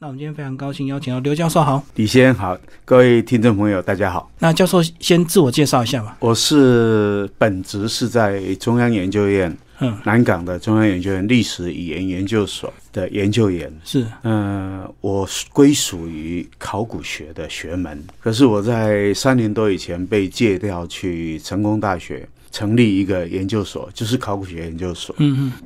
那我们今天非常高兴邀请到刘教授。好，李先好，各位听众朋友大家好。那教授先自我介绍一下吧。我是本职是在中央研究院，南港的中央研究院历史语言研究所的研究员。是，我归属于考古学的学门，可是我在3年多以前被借调去成功大学成立一个研究所，就是考古学研究所。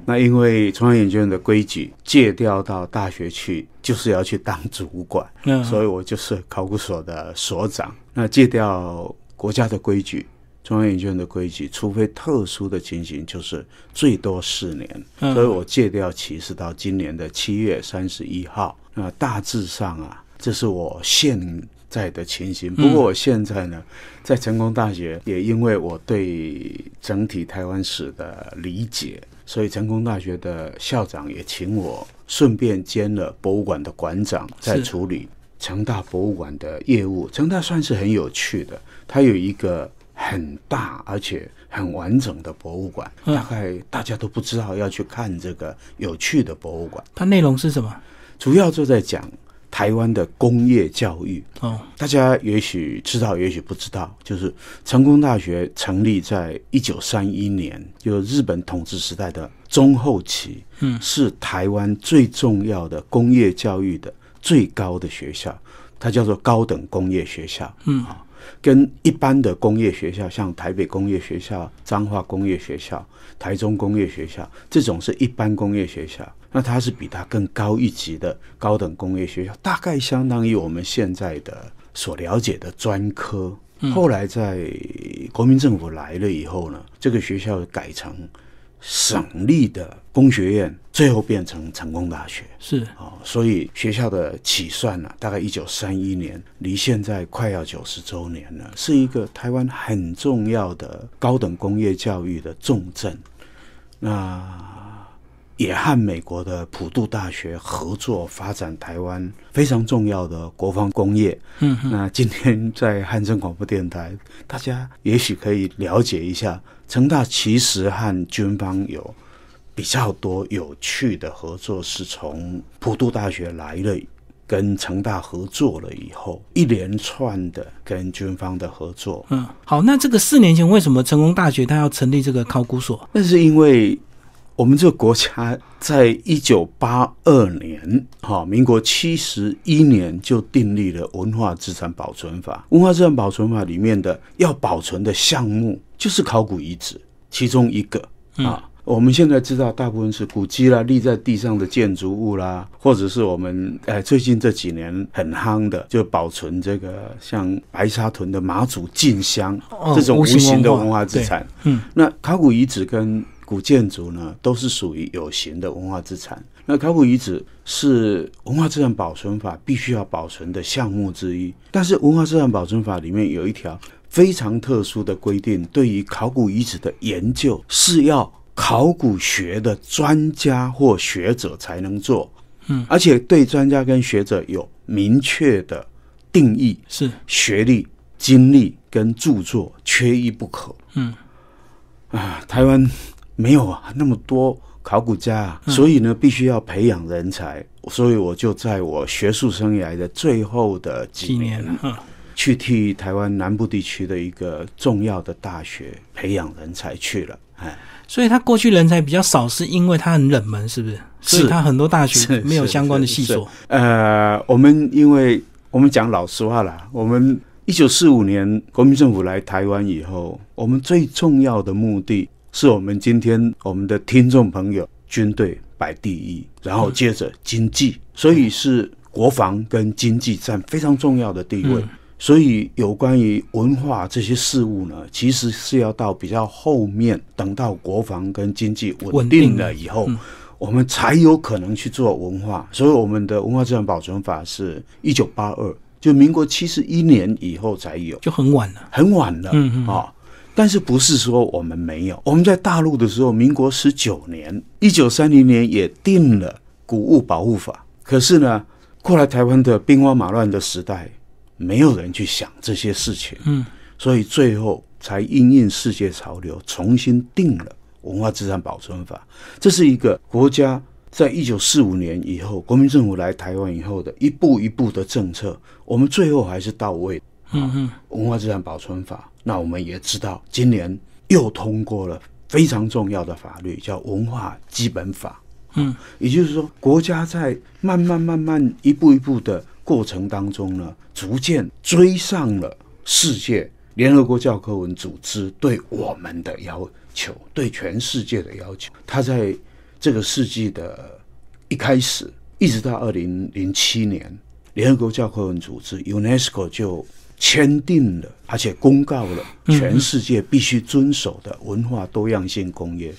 那因为中央研究院的规矩，借调到大学去就是要去当主管，所以我就是考古所的所长。那借调国家的规矩，中央研究院的规矩，除非特殊的情形，就是最多4年。所以我借调期是到今年的7月31号。那大致上啊，这是我现在的情形。不过我现在呢，在成功大学，也因为我对整体台湾史的理解，所以成功大学的校长也请我顺便兼了博物馆的馆长，在处理成大博物馆的业务。成大算是很有趣的，它有一个很大而且很完整的博物馆，大概大家都不知道要去看这个有趣的博物馆。它内容是什么？主要就在讲台湾的工业教育。大家也许知道也许不知道，就是成功大学成立在1931年，就日本统治时代的中后期，是台湾最重要的工业教育的最高的学校，它叫做高等工业学校。跟一般的工业学校，像台北工业学校、彰化工业学校、台中工业学校，这种是一般工业学校。那它是比它更高一级的高等工业学校，大概相当于我们现在的所了解的专科。后来在国民政府来了以后呢，这个学校改成省立的工学院，最后变成成功大学。是，所以学校的起算大概1931年，离现在快要90周年了，是一个台湾很重要的高等工业教育的重镇。那也和美国的普渡大学合作发展台湾非常重要的国防工业。那今天在汉声广播电台，大家也许可以了解一下，成大其实和军方有比较多有趣的合作，是从普渡大学来了跟成大合作了以后，一连串的跟军方的合作。好，那这个4年前为什么成功大学他要成立这个考古所？那是因为我们这个国家在1982年，民国71年就订立了文化资产保存法。文化资产保存法里面的要保存的项目就是考古遗址其中一个。我们现在知道大部分是古迹啦，立在地上的建筑物啦，或者是我们最近这几年很夯的，就保存这个像白沙屯的马祖进香，这种无形的文化资产。那考古遗址跟古建筑呢，都是属于有形的文化资产。那考古遗址是文化资产保存法必须要保存的项目之一，但是文化资产保存法里面有一条非常特殊的规定，对于考古遗址的研究是要考古学的专家或学者才能做，而且对专家跟学者有明确的定义，是学历、经历跟著作缺一不可。台湾没有那么多考古家所以呢必须要培养人才。所以我就在我学术生涯的最后的几年去替台湾南部地区的一个重要的大学培养人才去了。所以他过去人才比较少，是因为他很冷门，是不是？所以他很多大学没有相关的系所。因为我们讲老实话啦，我们1945年国民政府来台湾以后，我们最重要的目的是我们今天我们的听众朋友，军队摆第一，然后接着经济，所以是国防跟经济占非常重要的地位。所以有关于文化这些事物呢，其实是要到比较后面，等到国防跟经济稳定了以后，我们才有可能去做文化。所以我们的文化资产保存法是1982，就民国71年以后才有，就很晚了，很晚了。但是不是说我们没有，我们在大陆的时候，民国19年，1930年也定了古物保护法。可是呢，过来台湾的兵荒马乱的时代，没有人去想这些事情，所以最后才因应世界潮流重新定了文化资产保存法。这是一个国家在1945年以后，国民政府来台湾以后的一步一步的政策，我们最后还是到位。文化资产保存法，那我们也知道，今年又通过了非常重要的法律，叫《文化基本法》。也就是说，国家在慢慢一步一步的过程当中呢，逐渐追上了世界联合国教科文组织对我们的要求，对全世界的要求。它在这个世纪的一开始，一直到2007年，联合国教科文组织 UNESCO 就签订了，而且公告了全世界必须遵守的文化多样性公约。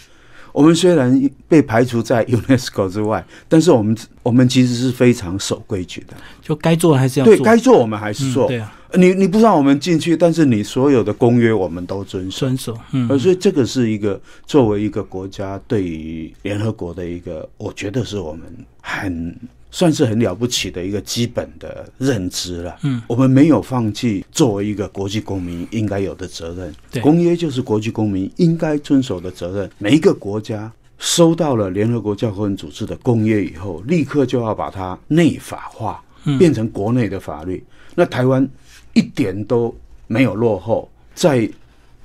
我们虽然被排除在 UNESCO 之外，但是我们其实是非常守规矩的，就该做还是要做。对，该做我们还是做。对啊，你不让我们进去，但是你所有的公约我们都遵守。所以这个是一个作为一个国家对于联合国的一个，我觉得是我们算是很了不起的一个基本的认知了。我们没有放弃作为一个国际公民应该有的责任。对，公约就是国际公民应该遵守的责任。每一个国家收到了联合国教科文组织的公约以后，立刻就要把它内法化，变成国内的法律。那台湾一点都没有落后，在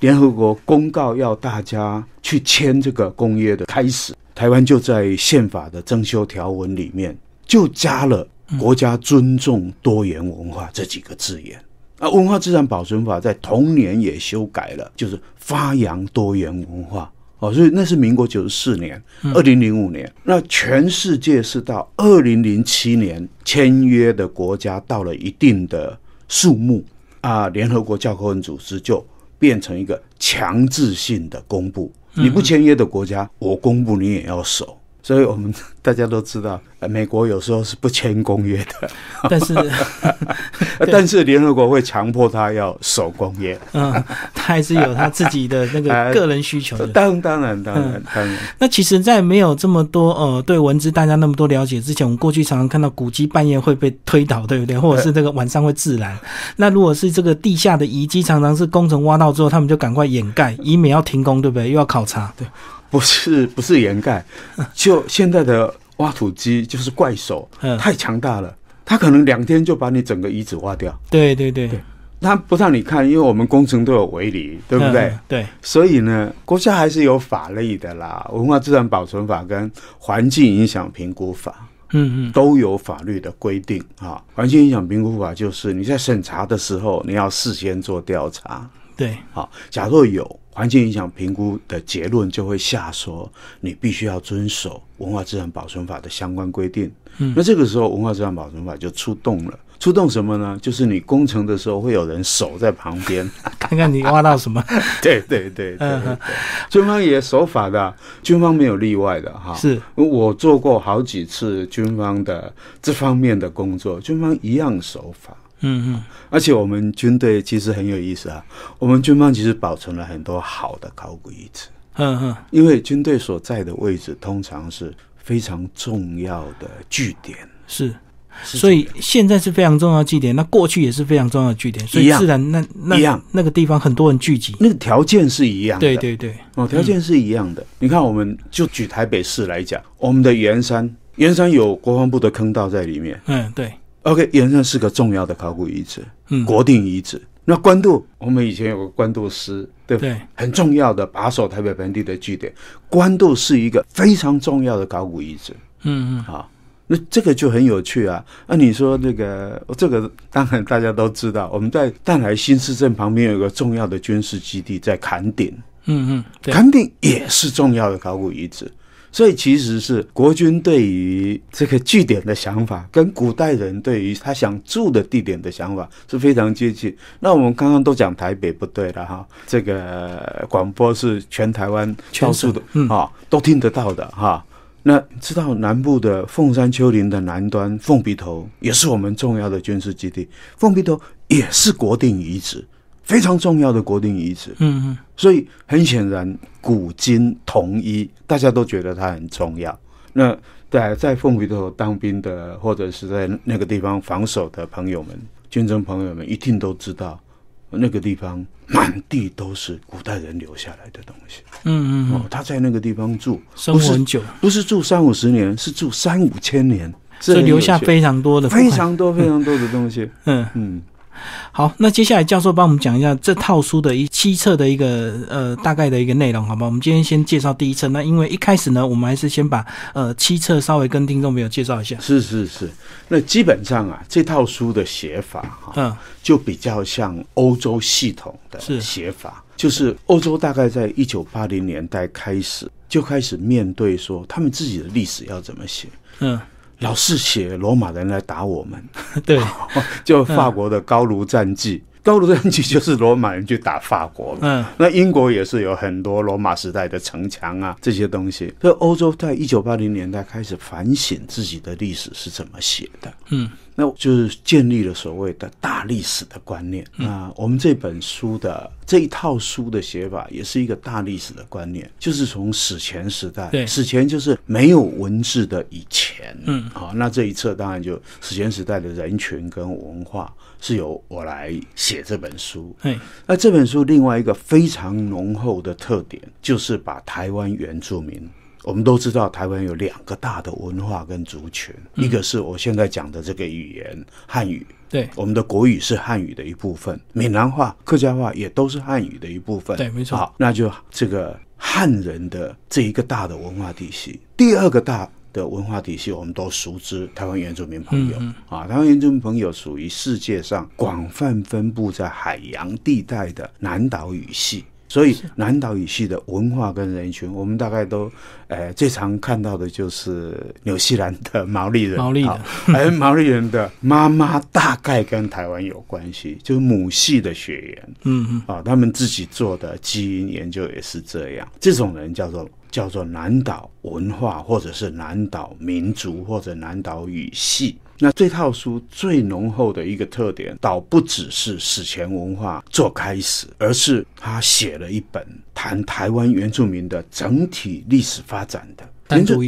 联合国公告要大家去签这个公约的开始，台湾就在宪法的增修条文里面就加了国家尊重多元文化这几个字眼。文化资产保存法在同年也修改了，就是发扬多元文化。所以那是民国94年，2005年。那全世界是到2007年签约的国家到了一定的数目啊，联合国教科文组织就变成一个强制性的公布，你不签约的国家，我公布你也要守。所以我们大家都知道，美国有时候是不签公约的，但是联合国会强迫他要守公约。他还是有他自己的那个个人需求的。当然。那其实在没有这么多对文字大家那么多了解之前，我们过去常常看到古迹半夜会被推倒，对不对？或者是这个晚上会自燃。那如果是这个地下的遗迹，常常是工程挖到之后他们就赶快掩盖，以免要停工，对不对？又要考察。对，不是掩盖，就现在的挖土机就是怪手，太强大了，它可能2天就把你整个遗址挖掉。对，它不让你看，因为我们工程都有围篱，对不对？对，所以呢，国家还是有法律的啦，文化资产保存法跟环境影响评估法，都有法律的规定啊。环境影响评估法就是你在审查的时候，你要事先做调查。对，好，假若有环境影响评估的结论，就会下说你必须要遵守文化资产保存法的相关规定。那这个时候文化资产保存法就出动了。出动什么呢？就是你工程的时候会有人守在旁边，看看你挖到什么。对，军方也守法的，军方没有例外的哈。是，我做过好几次军方的这方面的工作，军方一样守法。而且我们军队其实很有意思啊，我们军方其实保存了很多好的考古遗址。因为军队所在的位置通常是非常重要的据点，是所以现在是非常重要的据点，那过去也是非常重要的据点，所以自然那个地方很多人聚集，那个条件是一样的。对，条件是一样的。你看，我们就举台北市来讲，我们的圆山有国防部的坑道在里面。对。OK， 原山是个重要的考古遗址，国定遗址。那关渡，我们以前有个关渡司，对，很重要的把守台北盆地的据点。关渡是一个非常重要的考古遗址。好，那这个就很有趣啊。那你说这个当然大家都知道，我们在淡海新市镇旁边有一个重要的军事基地，在崁顶。崁顶也是重要的考古遗址。所以其实是国军对于这个据点的想法，跟古代人对于他想住的地点的想法是非常接近。那我们刚刚都讲台北不对了哈，这个广播是全台湾到处的啊，都听得到的哈。那知道南部的凤山丘陵的南端，凤鼻头也是我们重要的军事基地，凤鼻头也是国定遗址，非常重要的国定遗址。所以很显然古今同一，大家都觉得它很重要。那在凤鼻头当兵的，或者是在那个地方防守的朋友们，军政朋友们一定都知道，那个地方满地都是古代人留下来的东西。嗯嗯，哦，他在那个地方住，生活很久，不是住3-50年，是住3-5000年，所以留下非常多的非常多的东西。嗯嗯。好，那接下来教授帮我们讲一下这套书的7册的一个大概的一个内容，好不好？我们今天先介绍第1册。那因为一开始呢，我们还是先把7册稍微跟听众朋友介绍一下。是是是，那基本上啊，这套书的写法哈，就比较像欧洲系统的写法，就是欧洲大概在1980年代开始就开始面对说他们自己的历史要怎么写。嗯。老是写罗马人来打我们，对，就法国的高卢战记，高卢战记就是罗马人去打法国嘛。嗯，那英国也是有很多罗马时代的城墙啊这些东西，所以欧洲在1980年代开始反省自己的历史是怎么写的。嗯，那就是建立了所谓的大历史的观念。那我们这本书的这一套书的写法也是一个大历史的观念，就是从史前时代，史前就是没有文字的以前。嗯，好，那这一册当然就史前时代的人群跟文化是由我来写这本书。那这本书另外一个非常浓厚的特点，就是把台湾原住民，我们都知道台湾有2个大的文化跟族群，一个是我现在讲的这个语言汉语，对，我们的国语是汉语的一部分，闽南话、客家话也都是汉语的一部分，对，没错。好，那就这个汉人的这一个大的文化体系。第二个大的文化体系，我们都熟知台湾原住民朋友。台湾原住民朋友属于世界上广泛分布在海洋地带的南岛语系，所以南岛语系的文化跟人群，我们大概都最常看到的就是纽西兰的毛利人，毛利人的妈妈大概跟台湾有关系，就是母系的血缘。嗯嗯，他们自己做的基因研究也是这样，这种人叫做南岛文化，或者是南岛民族，或者南岛语系。那这套书最浓厚的一个特点，倒不只是史前文化做开始，而是他写了一本谈台湾原住民的整体历史发展的单独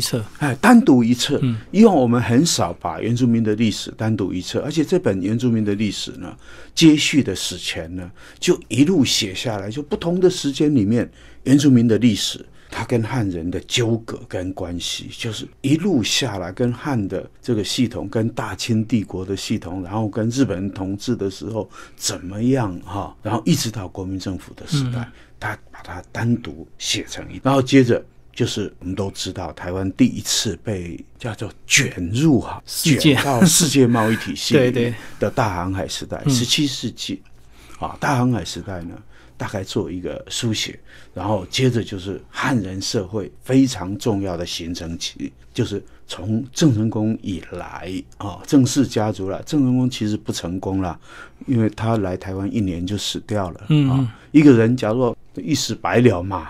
一册。因为我们很少把原住民的历史单独一册，而且这本原住民的历史呢，接续的史前呢，就一路写下来，就不同的时间里面原住民的历史他跟汉人的纠葛跟关系，就是一路下来跟汉的这个系统，跟大清帝国的系统，然后跟日本人统治的时候怎么样哈，然后一直到国民政府的时代，他把它单独写成一，然后接着就是我们都知道台湾第一次被叫做卷入卷到世界贸易体系的大航海时代，17世纪啊，大航海时代呢大概做一个书写，然后接着就是汉人社会非常重要的形成期，就是从郑成功以来郑氏家族了。郑成功其实不成功了，因为他来台湾1年就死掉了。一个人假如一死百了嘛，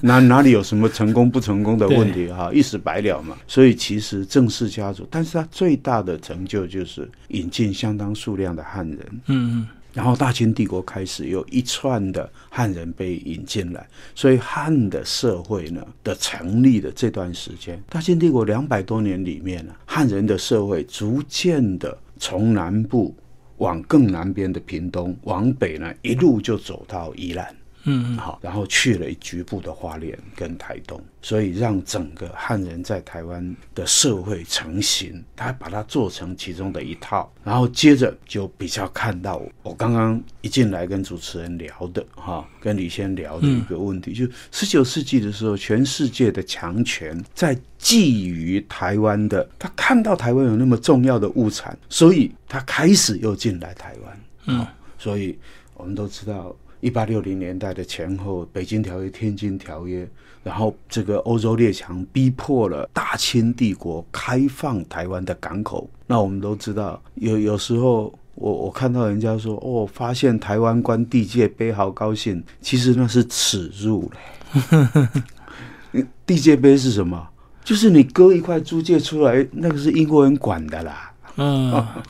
哪里有什么成功不成功的问题哈，一死百了嘛。所以其实郑氏家族，但是他最大的成就就是引进相当数量的汉人。然后大清帝国开始有一串的汉人被引进来，所以汉的社会呢的成立的这段时间，大清帝国200多年里面呢，汉人的社会逐渐的从南部往更南边的屏东，往北呢一路就走到宜兰。好，然后去了局部的花莲跟台东，所以让整个汉人在台湾的社会成型，他把它做成其中的一套。然后接着就比较看到我刚刚一进来跟主持人聊的跟李先聊的一个问题，就19世纪的时候，全世界的强权在觊觎台湾的，他看到台湾有那么重要的物产，所以他开始又进来台湾。所以我们都知道1860年代的前后，北京条约、天津条约，然后这个欧洲列强逼迫了大清帝国开放台湾的港口。那我们都知道，有时候我看到人家说发现台湾关地界碑好高兴，其实那是耻辱了。地界碑是什么？就是你割一块租界出来，那个是英国人管的啦。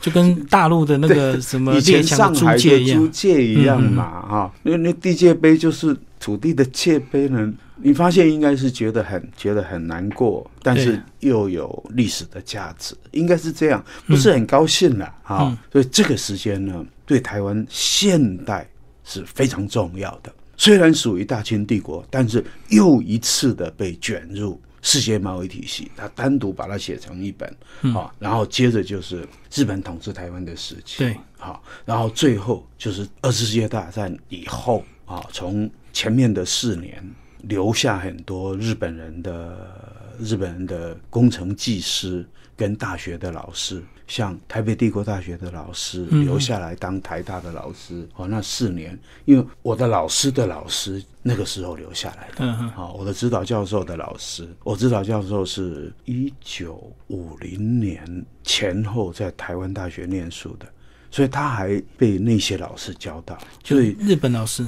就跟大陆的那个什么列强的租界一样嘛。那地界碑就是土地的界碑呢，你发现应该是觉得很难过，但是又有历史的价值，应该是这样，不是很高兴了啊、哦。所以这个时间呢，对台湾现代是非常重要的。虽然属于大清帝国，但是又一次的被卷入世界贸易体系，他单独把它写成一本、哦、然后接着就是日本统治台湾的时期，对、哦，然后最后就是二次世界大战以后啊，从前面的4年。留下很多日本人的工程技师跟大学的老师，像台北帝国大学的老师留下来当台大的老师、哦、那4年，因为我的老师的老师那个时候留下来的、哦、我的指导教授的老师，我指导教授是1950年前后在台湾大学念书的，所以他还被那些老师教到，所以日本老师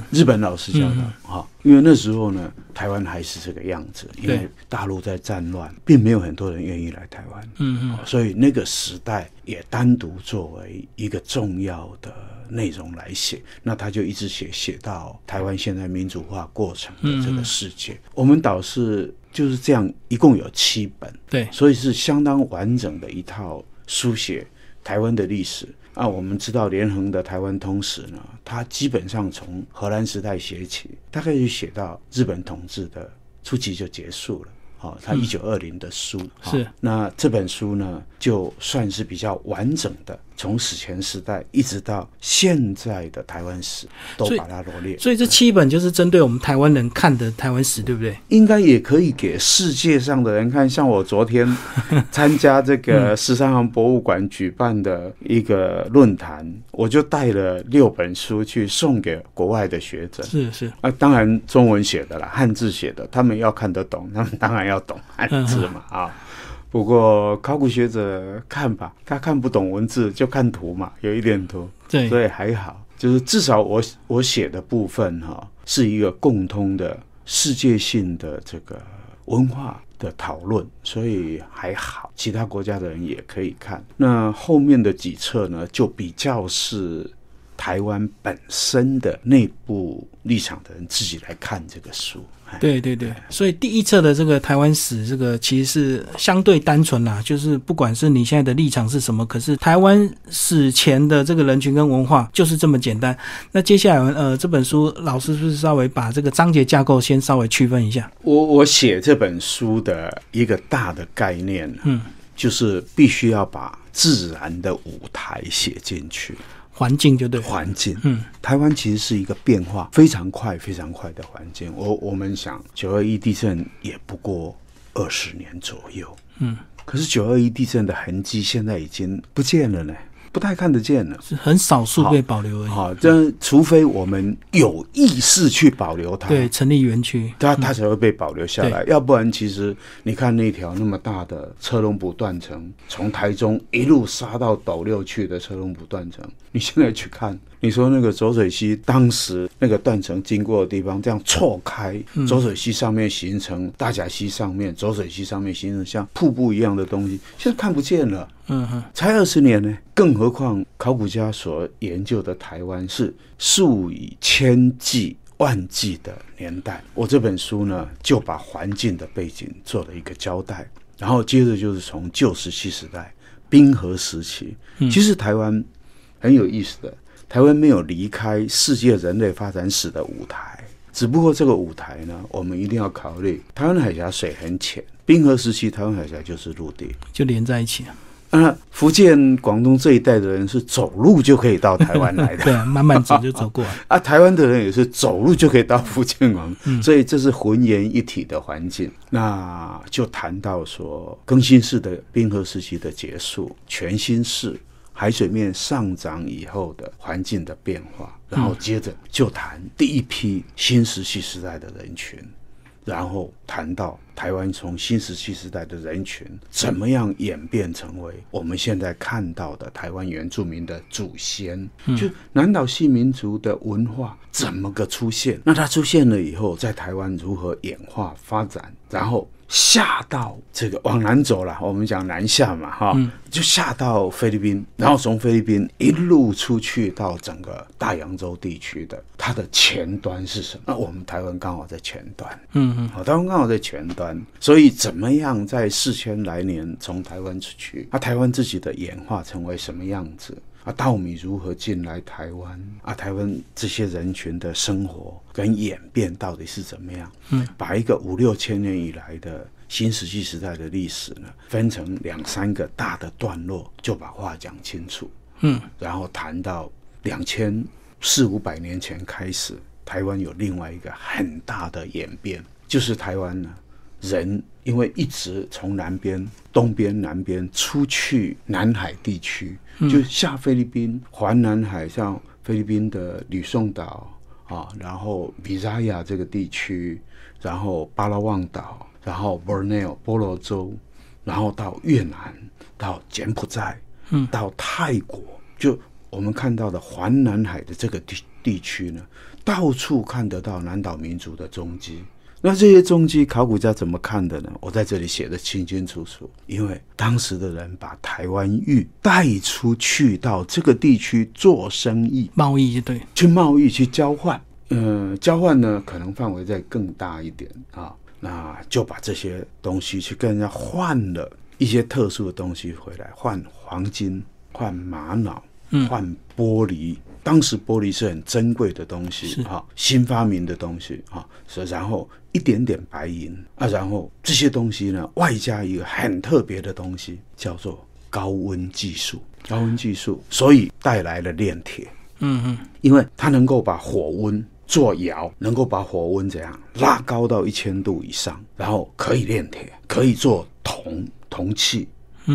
教到、嗯哦、因为那时候呢台湾还是这个样子，因为大陆在战乱，并没有很多人愿意来台湾、嗯哦、所以那个时代也单独作为一个重要的内容来写，那他就一直写到台湾现在民主化过程的这个世界、嗯、我们倒是就是这样，一共有7本，对，所以是相当完整的一套书写台湾的历史啊。我们知道连横的台湾通史呢，它基本上从荷兰时代写起，大概就写到日本统治的初期就结束了、哦、它1920的书、嗯哦、是，那这本书呢就算是比较完整的，从史前时代一直到现在的台湾史都把它罗列，所以这7本就是针对我们台湾人看的台湾史，对不对？应该也可以给世界上的人看，像我昨天参加这个13行博物馆举办的一个论坛、嗯、我就带了6本书去送给国外的学者，是是啊，当然中文写的啦，汉字写的，他们要看得懂，他们当然要懂汉字嘛啊。嗯不过考古学者看吧，他看不懂文字就看图嘛，有一点图，对，所以还好，就是至少我写的部分哈、哦，是一个共通的世界性的这个文化的讨论，所以还好，其他国家的人也可以看。那后面的几册呢，就比较是台湾本身的内部立场的人自己来看这个书。对对对，所以第一册的这个台湾史，这个其实是相对单纯啦，就是不管是你现在的立场是什么，可是台湾史前的这个人群跟文化就是这么简单。那接下来这本书老师是不是稍微把这个章节架构先稍微区分一下？我写这本书的一个大的概念，嗯，就是必须要把自然的舞台写进去。环境就对了，环境，嗯，台湾其实是一个变化非常快、非常快的环境。我们想921地震也不过20年左右，嗯，可是921地震的痕迹现在已经不见了呢，不太看得见了，是很少数被保留而已。好，这除非我们有意识去保留它，对，成立园区，它才会被保留下来。要不然，其实你看那条那么大的车龙埔断层，从台中一路杀到斗六去的车龙埔断层，你现在去看，你说那个浊水溪当时那个断层经过的地方，这样错开，浊水溪上面形成大甲溪上面，浊水溪上面形成像瀑布一样的东西，现在看不见了。嗯哼，才20年呢，更何况考古家所研究的台湾是数以千计万计的年代。我这本书呢，就把环境的背景做了一个交代，然后接着就是从旧石器时代、冰河时期，其实台湾很有意思的，台湾没有离开世界人类发展史的舞台。只不过这个舞台呢，我们一定要考虑，台湾海峡水很浅，冰河时期台湾海峡就是陆地，就连在一起啊。那福建广东这一带的人是走路就可以到台湾来的。对啊，慢慢走就走过来啊，台湾的人也是走路就可以到福建广东、嗯、所以这是浑然一体的环境。那就谈到说更新世的冰河时期的结束，全新世海水面上涨以后的环境的变化，然后接着就谈第一批新石器时代的人群，然后谈到台湾从新石器时代的人群怎么样演变成为我们现在看到的台湾原住民的祖先，就南岛系民族的文化怎么个出现，那它出现了以后在台湾如何演化发展，然后下到这个往南走了，我们讲南下嘛，哈，就下到菲律宾，然后从菲律宾一路出去到整个大洋洲地区的，它的前端是什么？那我们台湾刚好在前端，台湾刚好在前端，所以怎么样在4000来年从台湾出去，那台湾自己的演化成为什么样子？啊，稻米如何进来台湾？啊，台湾这些人群的生活跟演变到底是怎么样？把一个5、6千年以来的新石器时代的历史呢，分成2、3个大的段落，就把话讲清楚。然后谈到400、500年前开始，台湾有另外一个很大的演变，就是台湾呢，人因为一直从南边、东边、南边出去南海地区。就下菲律宾，环南海，像菲律宾的吕宋岛啊，然后比萨亚这个地区，然后巴拉望岛，然后 Borneo 波罗州，然后到越南，到柬埔寨，到泰国，就我们看到的环南海的这个地区呢，到处看得到南岛民族的踪迹。那这些踪迹，考古家怎么看的呢？我在这里写得清清楚楚，因为当时的人把台湾玉带出去到这个地区做生意、贸易，对，去贸易去交换。交换呢，可能范围再更大一点啊，那就把这些东西去跟人家换了一些特殊的东西回来，换黄金、换玛瑙、换玻璃。当时玻璃是很珍贵的东西啊，新发明的东西啊，然后一点点白银啊，然后这些东西呢，外加一个很特别的东西，叫做高温技术。高温技术，所以带来了炼铁。因为它能够把火温做窑，能够把火温怎样拉高到1000度以上，然后可以炼铁，可以做铜器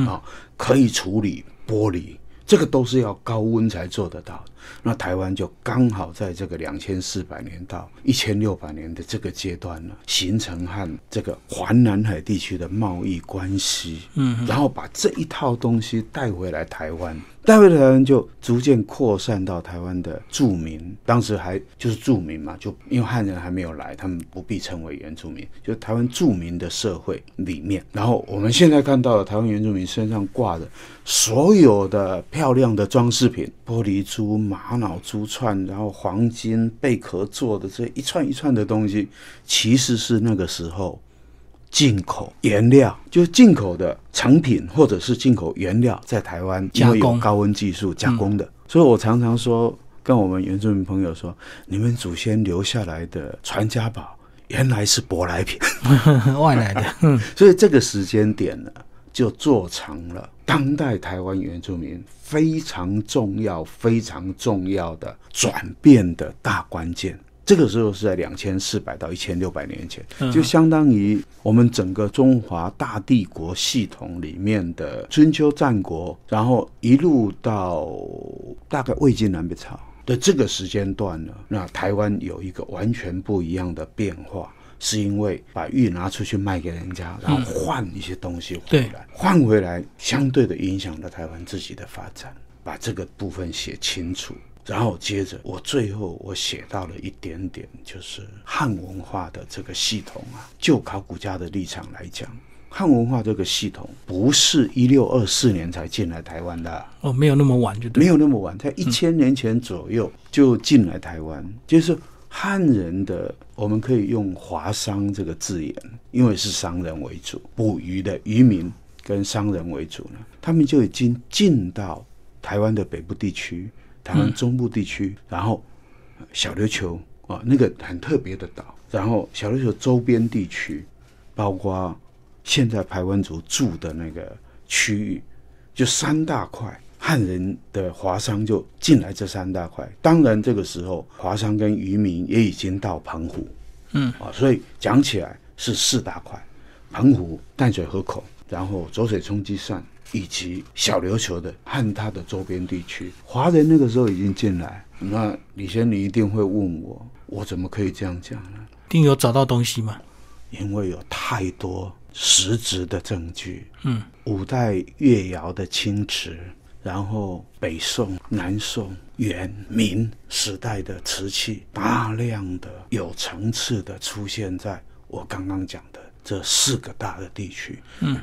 啊，可以处理玻璃。这个都是要高温才做得到，那台湾就刚好在这个2400年到1600年的这个阶段呢，形成和这个环南海地区的贸易关系，然后把这一套东西带回来台湾，带回来台湾就逐渐扩散到台湾的住民，当时还就是住民嘛，就因为汉人还没有来，他们不必称为原住民，就台湾住民的社会里面，然后我们现在看到的台湾原住民身上挂的所有的漂亮的装饰品，玻璃珠、玛瑙珠串，然后黄金贝壳做的这一串一串的东西，其实是那个时候进口原料，就是进口的成品或者是进口原料在台湾因为有高温技术加工的。所以我常常说跟我们原住民朋友说，你们祖先留下来的传家宝原来是舶来品外来的。所以这个时间点呢，就做成了当代台湾原住民非常重要、非常重要的转变的大关键。这个时候是在2400到1600年前，就相当于我们整个中华大帝国系统里面的春秋战国，然后一路到大概魏晋南北朝的这个时间段呢，那台湾有一个完全不一样的变化。是因为把玉拿出去卖给人家，然后换一些东西回来，换回来相对的影响了台湾自己的发展，把这个部分写清楚。然后接着最后我写到了一点点，就是汉文化的这个系统啊，就考古家的立场来讲，汉文化这个系统不是1624年才进来台湾的哦，没有那么晚，就对，没有那么晚，在1000年前左右就进来台湾，就是汉人的，我们可以用华商这个字眼，因为是商人为主，捕鱼的渔民跟商人为主呢，他们就已经进到台湾的北部地区、台湾中部地区，然后小琉球啊，那个很特别的岛，然后小琉球周边地区，包括现在排湾族住的那个区域，就3大块。汉人的华商就进来这3大块，当然这个时候华商跟渔民也已经到澎湖，所以讲起来是4大块：澎湖、淡水河口，然后浊水冲积扇以及小琉球的和它的周边地区。华人那个时候已经进来，那李先你一定会问我，我怎么可以这样讲呢？一定有找到东西吗？因为有太多实质的证据，五代越窑的青瓷。然后北宋、南宋、元、明时代的瓷器，大量的有层次的出现在我刚刚讲的这4个大的地区，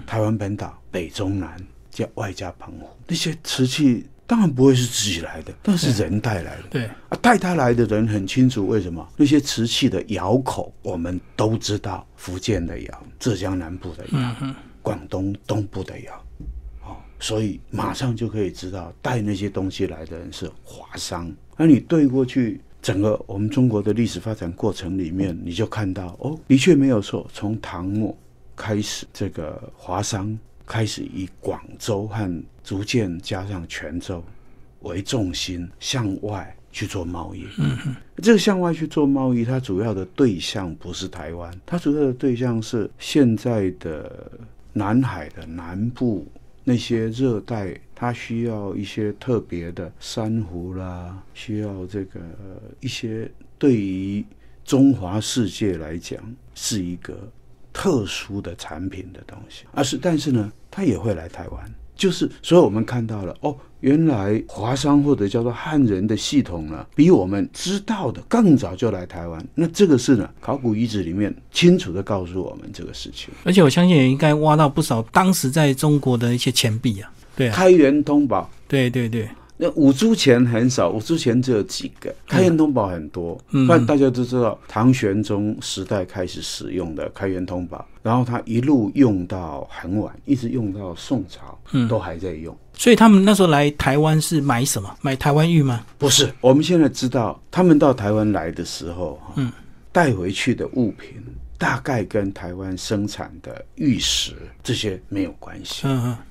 台湾本岛、北中南加外加澎湖，那些瓷器当然不会是自己来的，但是人带来的。对啊，带他来的人很清楚为什么。那些瓷器的窑口，我们都知道，福建的窑、浙江南部的窑、广东东部的窑，所以马上就可以知道带那些东西来的人是华商。那你对过去整个我们中国的历史发展过程里面，你就看到哦，的确没有错，从唐末开始，这个华商开始以广州和逐渐加上泉州为重心向外去做贸易。这个向外去做贸易，它主要的对象不是台湾，它主要的对象是现在的南海的南部那些热带，它需要一些特别的珊瑚啦，需要这个一些对于中华世界来讲是一个特殊的产品的东西，但是呢，它也会来台湾。就是，所以我们看到了哦，原来华商或者叫做汉人的系统呢，比我们知道的更早就来台湾。那这个是呢，考古遗址里面清楚的告诉我们这个事情。而且我相信也应该挖到不少当时在中国的一些钱币啊，对啊，开元通宝，对对对。那五铢钱很少，五铢钱只有几个，开元通宝很多。但大家都知道，唐玄宗时代开始使用的开元通宝，然后他一路用到很晚，一直用到宋朝，都还在用。所以他们那时候来台湾是买什么？买台湾玉吗？不是，我们现在知道，他们到台湾来的时候，带回去的物品大概跟台湾生产的玉石这些没有关系。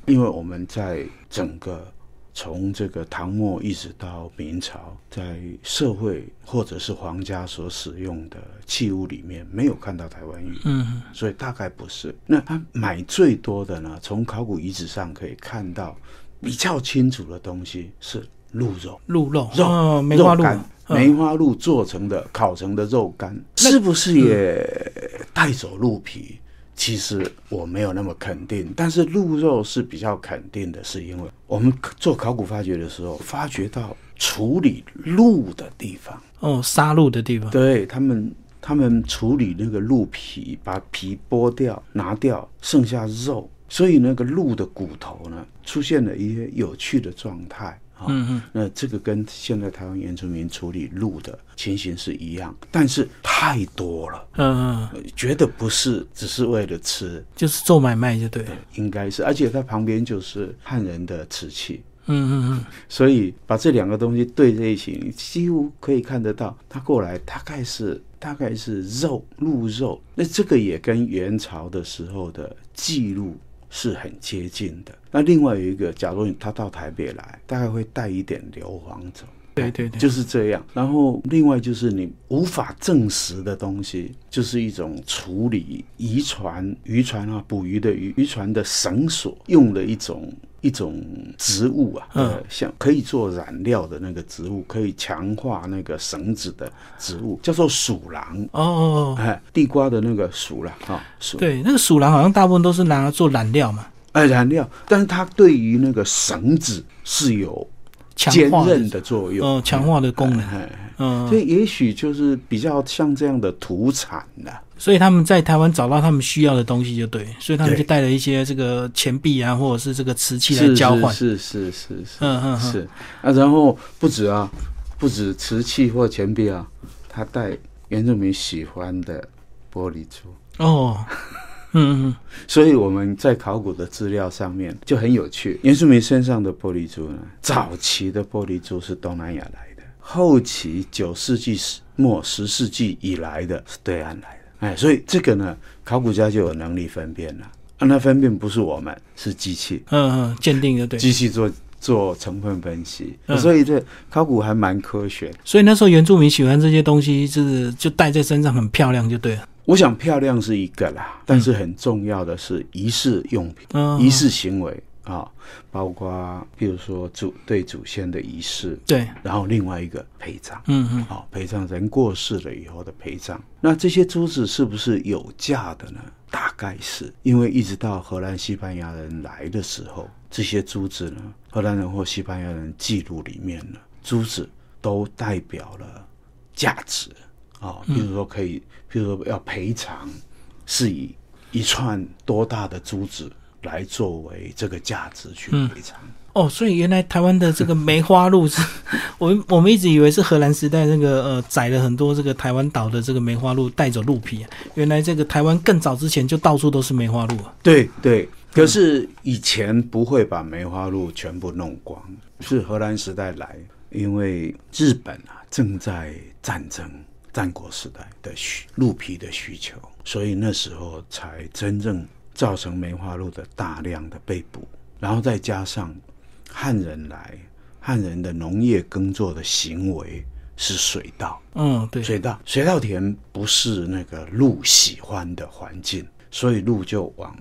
因为我们在整个从这个唐末一直到明朝，在社会或者是皇家所使用的器物里面没有看到台湾玉，所以大概不是。那他买最多的呢，从考古遗址上可以看到比较清楚的东西是鹿肉、梅花鹿，梅花鹿做成的烤成的肉干，是不是也带走鹿皮？其实我没有那么肯定，但是鹿肉是比较肯定的，是因为我们做考古发掘的时候，发掘到处理鹿的地方，杀鹿的地方，对，他们处理那个鹿皮，把皮剥掉拿掉，剩下肉，所以那个鹿的骨头呢，出现了一些有趣的状态。那这个跟现在台湾原住民处理鹿的情形是一样，但是太多了，觉得不是只是为了吃，就是做买卖就对了，应该是。而且它旁边就是汉人的瓷器，所以把这两个东西对在一起，你几乎可以看得到，它过来大概是肉，鹿肉。那这个也跟元朝的时候的记录是很接近的。那另外有一个，假如他到台北来，大概会带一点硫磺走，对对对，就是这样。然后另外就是你无法证实的东西，就是一种处理渔船啊，捕鱼的渔船的绳索，用了一种植物啊，像可以做染料的那个植物，可以强化那个绳子的植物，叫做鼠狼。地瓜的那个鼠狼啊，对，那个鼠狼好像大部分都是拿来做染料嘛。染料，但是它对于那个绳子是有坚韧的作用，强化的功能。所以也许就是比较像这样的土产啦。所以他们在台湾找到他们需要的东西就对，所以他们就带了一些这个钱币啊，或者是这个瓷器来交换。是。然后不止瓷器或钱币啊，他带原住民喜欢的玻璃珠。所以我们在考古的资料上面就很有趣，原住民身上的玻璃珠呢，早期的玻璃珠是东南亚来的，后期9世纪末10世纪以来的是对岸来的。所以这个呢，考古家就有能力分辨了。那分辨不是我们，是机器，鉴定的，对，机器做成分分析，所以这考古还蛮科学的。所以那时候原住民喜欢这些东西，就是就带在身上很漂亮就对了。我想漂亮是一个啦，但是很重要的是仪式用品、仪式行为啊，包括比如说对祖先的仪式，对，然后另外一个陪葬，陪葬人过世了以后的陪葬。那这些珠子是不是有价的呢？大概是，因为一直到荷兰、西班牙人来的时候，这些珠子呢，荷兰人或西班牙人记录里面呢，珠子都代表了价值。比如说要赔偿，是以一串多大的珠子来作为这个价值去赔偿。哦，所以原来台湾的这个梅花鹿是我们一直以为是荷兰时代那个宰了很多这个台湾岛的这个梅花鹿带走鹿皮，原来这个台湾更早之前就到处都是梅花鹿啊。对对，可是以前不会把梅花鹿全部弄光，是荷兰时代来，因为日本啊正在战争，战国时代的鹿皮的需求，所以那时候才真正造成梅花鹿的大量的被捕，然后再加上汉人来，汉人的农业耕作的行为是水稻，对，水稻田不是那个鹿喜欢的环境，所以鹿就往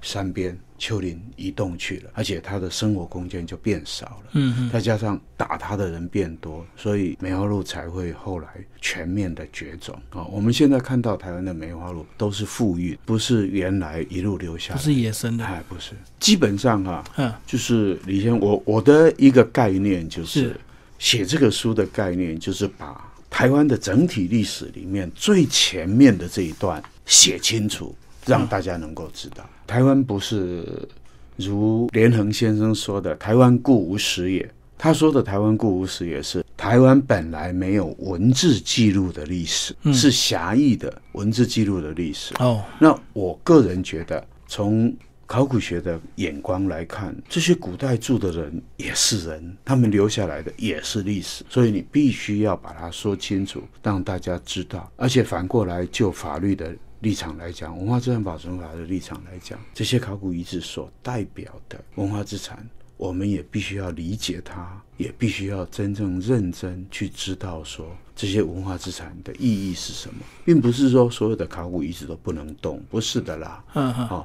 山边、丘陵移动去了，而且它的生活空间就变少了。再加上打它的人变多，所以梅花鹿才会后来全面的绝种。我们现在看到台湾的梅花鹿都是富裕，不是原来一路留下来，不是野生的，不是。基本上就是李先生，我的一个概念就是写这个书的概念，就是把台湾的整体历史里面最前面的这一段写清楚，让大家能够知道，台湾不是如连横先生说的"台湾故无史也"。他说的"台湾故无史也"是台湾本来没有文字记录的历史，是狭义的文字记录的历史。那我个人觉得，从考古学的眼光来看，这些古代住的人也是人，他们留下来的也是历史，所以你必须要把它说清楚，让大家知道。而且反过来，就法律的立场来讲，文化资产保存法的立场来讲，这些考古遗址所代表的文化资产，我们也必须要理解它，也必须要真正认真去知道说这些文化资产的意义是什么，并不是说所有的考古遗址都不能动，不是的啦。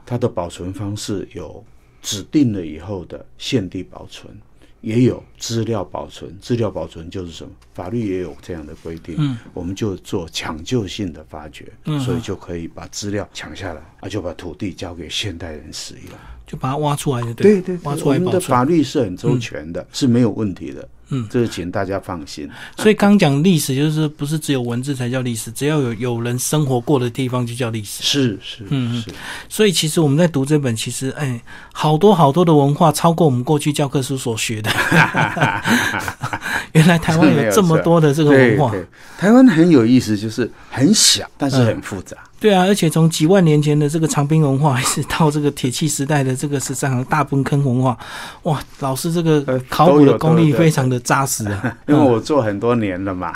它的保存方式有指定了以后的现地保存，也有资料保存，资料保存就是什么？法律也有这样的规定，我们就做抢救性的发掘，所以就可以把资料抢下来，就把土地交给现代人使用，就把它挖出来就对了。对对，挖出来保存。我们的法律是很周全的，是没有问题的。这个请大家放心。所以刚讲历史，就是不是只有文字才叫历史，只要有人生活过的地方就叫历史。是。所以其实我们在读这本，其实好多好多的文化超过我们过去教科书所学的。原来台湾有这么多的这个文化。对，台湾很有意思，就是很小，但是很复杂。对啊，而且从几万年前的这个长滨文化，一直到这个铁器时代的这个13行大粪坑文化，哇，老师这个考古的功力非常的扎实啊。因为我做很多年了嘛。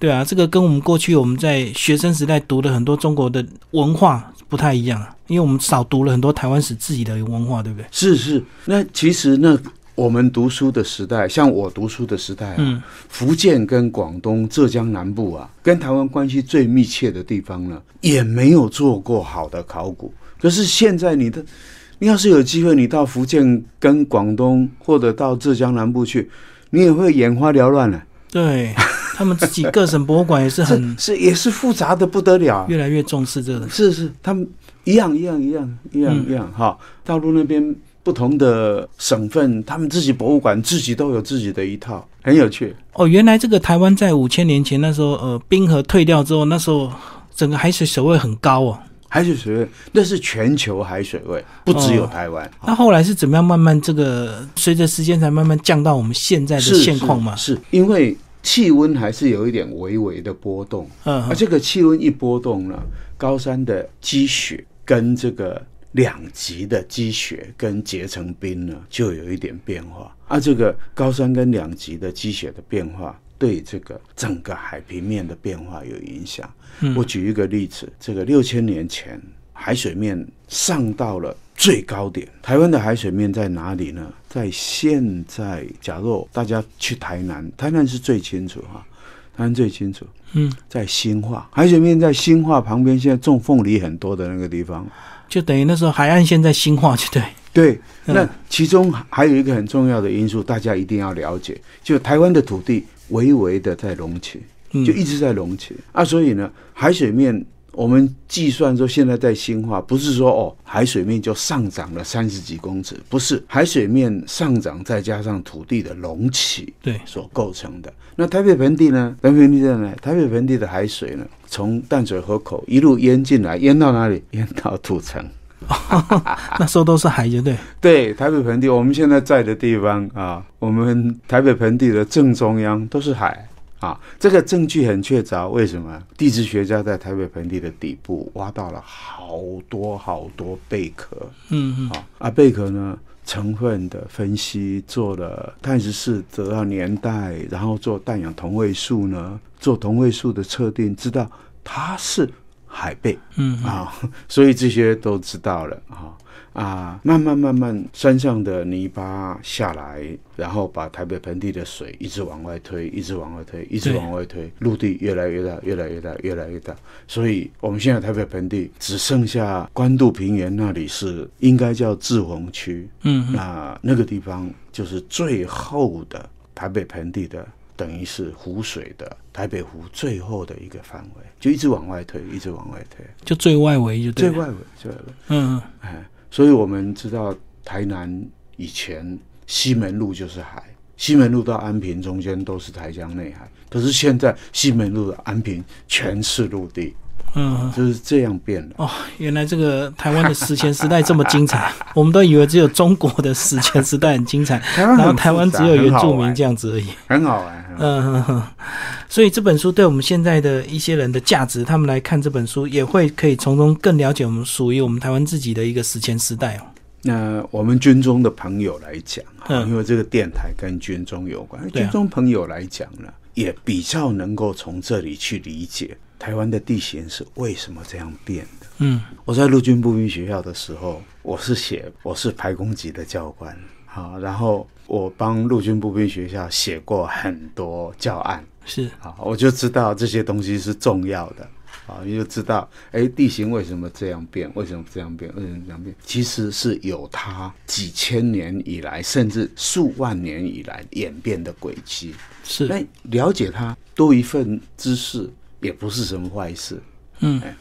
对啊，这个跟我们过去我们在学生时代读的很多中国的文化不太一样，因为我们少读了很多台湾史自己的文化，对不对？是。那其实那我们读书的时代，像我读书的时代福建跟广东、浙江南部跟台湾关系最密切的地方呢，也没有做过好的考古。可是现在你要是有机会，你到福建跟广东或者到浙江南部去，你也会眼花缭乱了。对，他们自己各省博物馆也是很也是复杂的不得了，越来越重视这个。是，他们一样哈。大陆那边不同的省份，他们自己博物馆自己都有自己的一套，很有趣。原来这个台湾在5000年前那时候，冰河退掉之后，那时候整个海水水位很高哦。海水水位，那是全球海水位，不只有台湾。那后来是怎么样慢慢这个随着时间才慢慢降到我们现在的现况嘛？是因为气温还是有一点微微的波动，而这个气温一波动呢，高山的积雪跟这个两极的积雪跟结成冰呢，就有一点变化。这个高山跟两极的积雪的变化，对这个整个海平面的变化有影响。我举一个例子，这个6000年前海水面上到了最高点。台湾的海水面在哪里呢？在现在，假如大家去台南，台南是最清楚。在新化，海水面在新化旁边，现在种凤梨很多的那个地方。就等于那时候海岸线在新化，就对。那其中还有一个很重要的因素，大家一定要了解，就台湾的土地微微的在隆起，就一直在隆起所以呢，海水面我们计算说现在在新化，不是说哦海水面就上涨了30几公尺，不是，海水面上涨再加上土地的隆起，对，所构成的。那台北盆地呢？台北盆地的海水呢，从淡水河口一路淹进来，淹到哪里？淹到土城。那时候都是海，对对，台北盆地，我们现在在的地方啊，我们台北盆地的正中央都是海啊，这个证据很确凿。为什么？地质学家在台北盆地的底部挖到了好多好多贝壳，贝壳呢成分的分析，做了碳十四得到年代，然后做氮氧同位素呢，做同位素的测定，知道它是海贝，所以这些都知道了慢慢山上的泥巴下来，然后把台北盆地的水一直往外推，陆地越来越大，所以我们现在台北盆地只剩下关渡平原那里是应该叫滞洪区，那个地方就是最后的台北盆地的。等于是湖水的台北湖最后的一个范围，就一直往外推，就最外围就对了，最外围。所以我们知道台南以前西门路就是海，西门路到安平中间都是台江内海，可是现在西门路的安平全是陆地。就是这样变了。原来这个台湾的史前时代这么精彩，我们都以为只有中国的史前时代很精彩，然后台湾只有原住民这样子而已，很好玩。所以这本书对我们现在的一些人的价值，他们来看这本书也会可以从中更了解我们属于我们台湾自己的一个史前时代。那我们军中的朋友来讲，因为这个电台跟军中有关，军中朋友来讲呢，也比较能够从这里去理解台湾的地形是为什么这样变的。我在陆军步兵学校的时候，我是排攻级的教官，然后我帮陆军步兵学校写过很多教案，我就知道这些东西是重要的，你就知道地形为什么这样变，其实是有它几千年以来甚至数万年以来演变的轨迹。那了解它，多一份知识也不是什么坏事。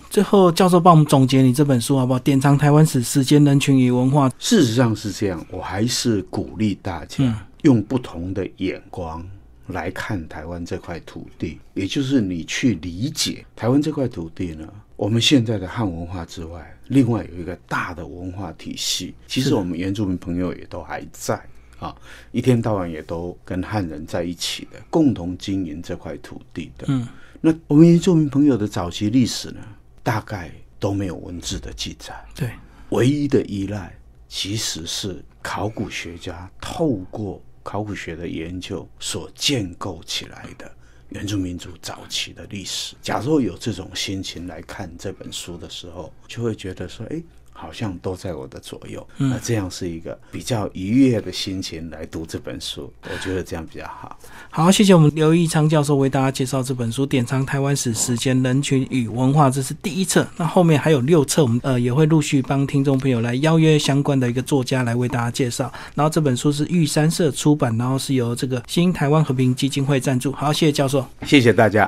最后教授帮我们总结你这本书好不好？典藏台湾史、时间、人群与文化。事实上是这样，我还是鼓励大家用不同的眼光来看台湾这块土地，也就是你去理解台湾这块土地呢，我们现在的汉文化之外，另外有一个大的文化体系，其实我们原住民朋友也都还在一天到晚也都跟汉人在一起的，共同经营这块土地的。那我们原住民朋友的早期历史呢，大概都没有文字的记载，对，唯一的依赖其实是考古学家透过考古学的研究所建构起来的原住民族早期的历史。假如有这种心情来看这本书的时候，就会觉得说好像都在我的左右，那这样是一个比较愉悦的心情来读这本书，我觉得这样比较好。好，谢谢我们刘益昌教授为大家介绍这本书《典藏台湾史、时间、人群与文化》，这是第一册，那后面还有6册，我们也会陆续帮听众朋友来邀约相关的一个作家来为大家介绍。然后这本书是玉山社出版，然后是由这个新台湾和平基金会赞助。好，谢谢教授，谢谢大家。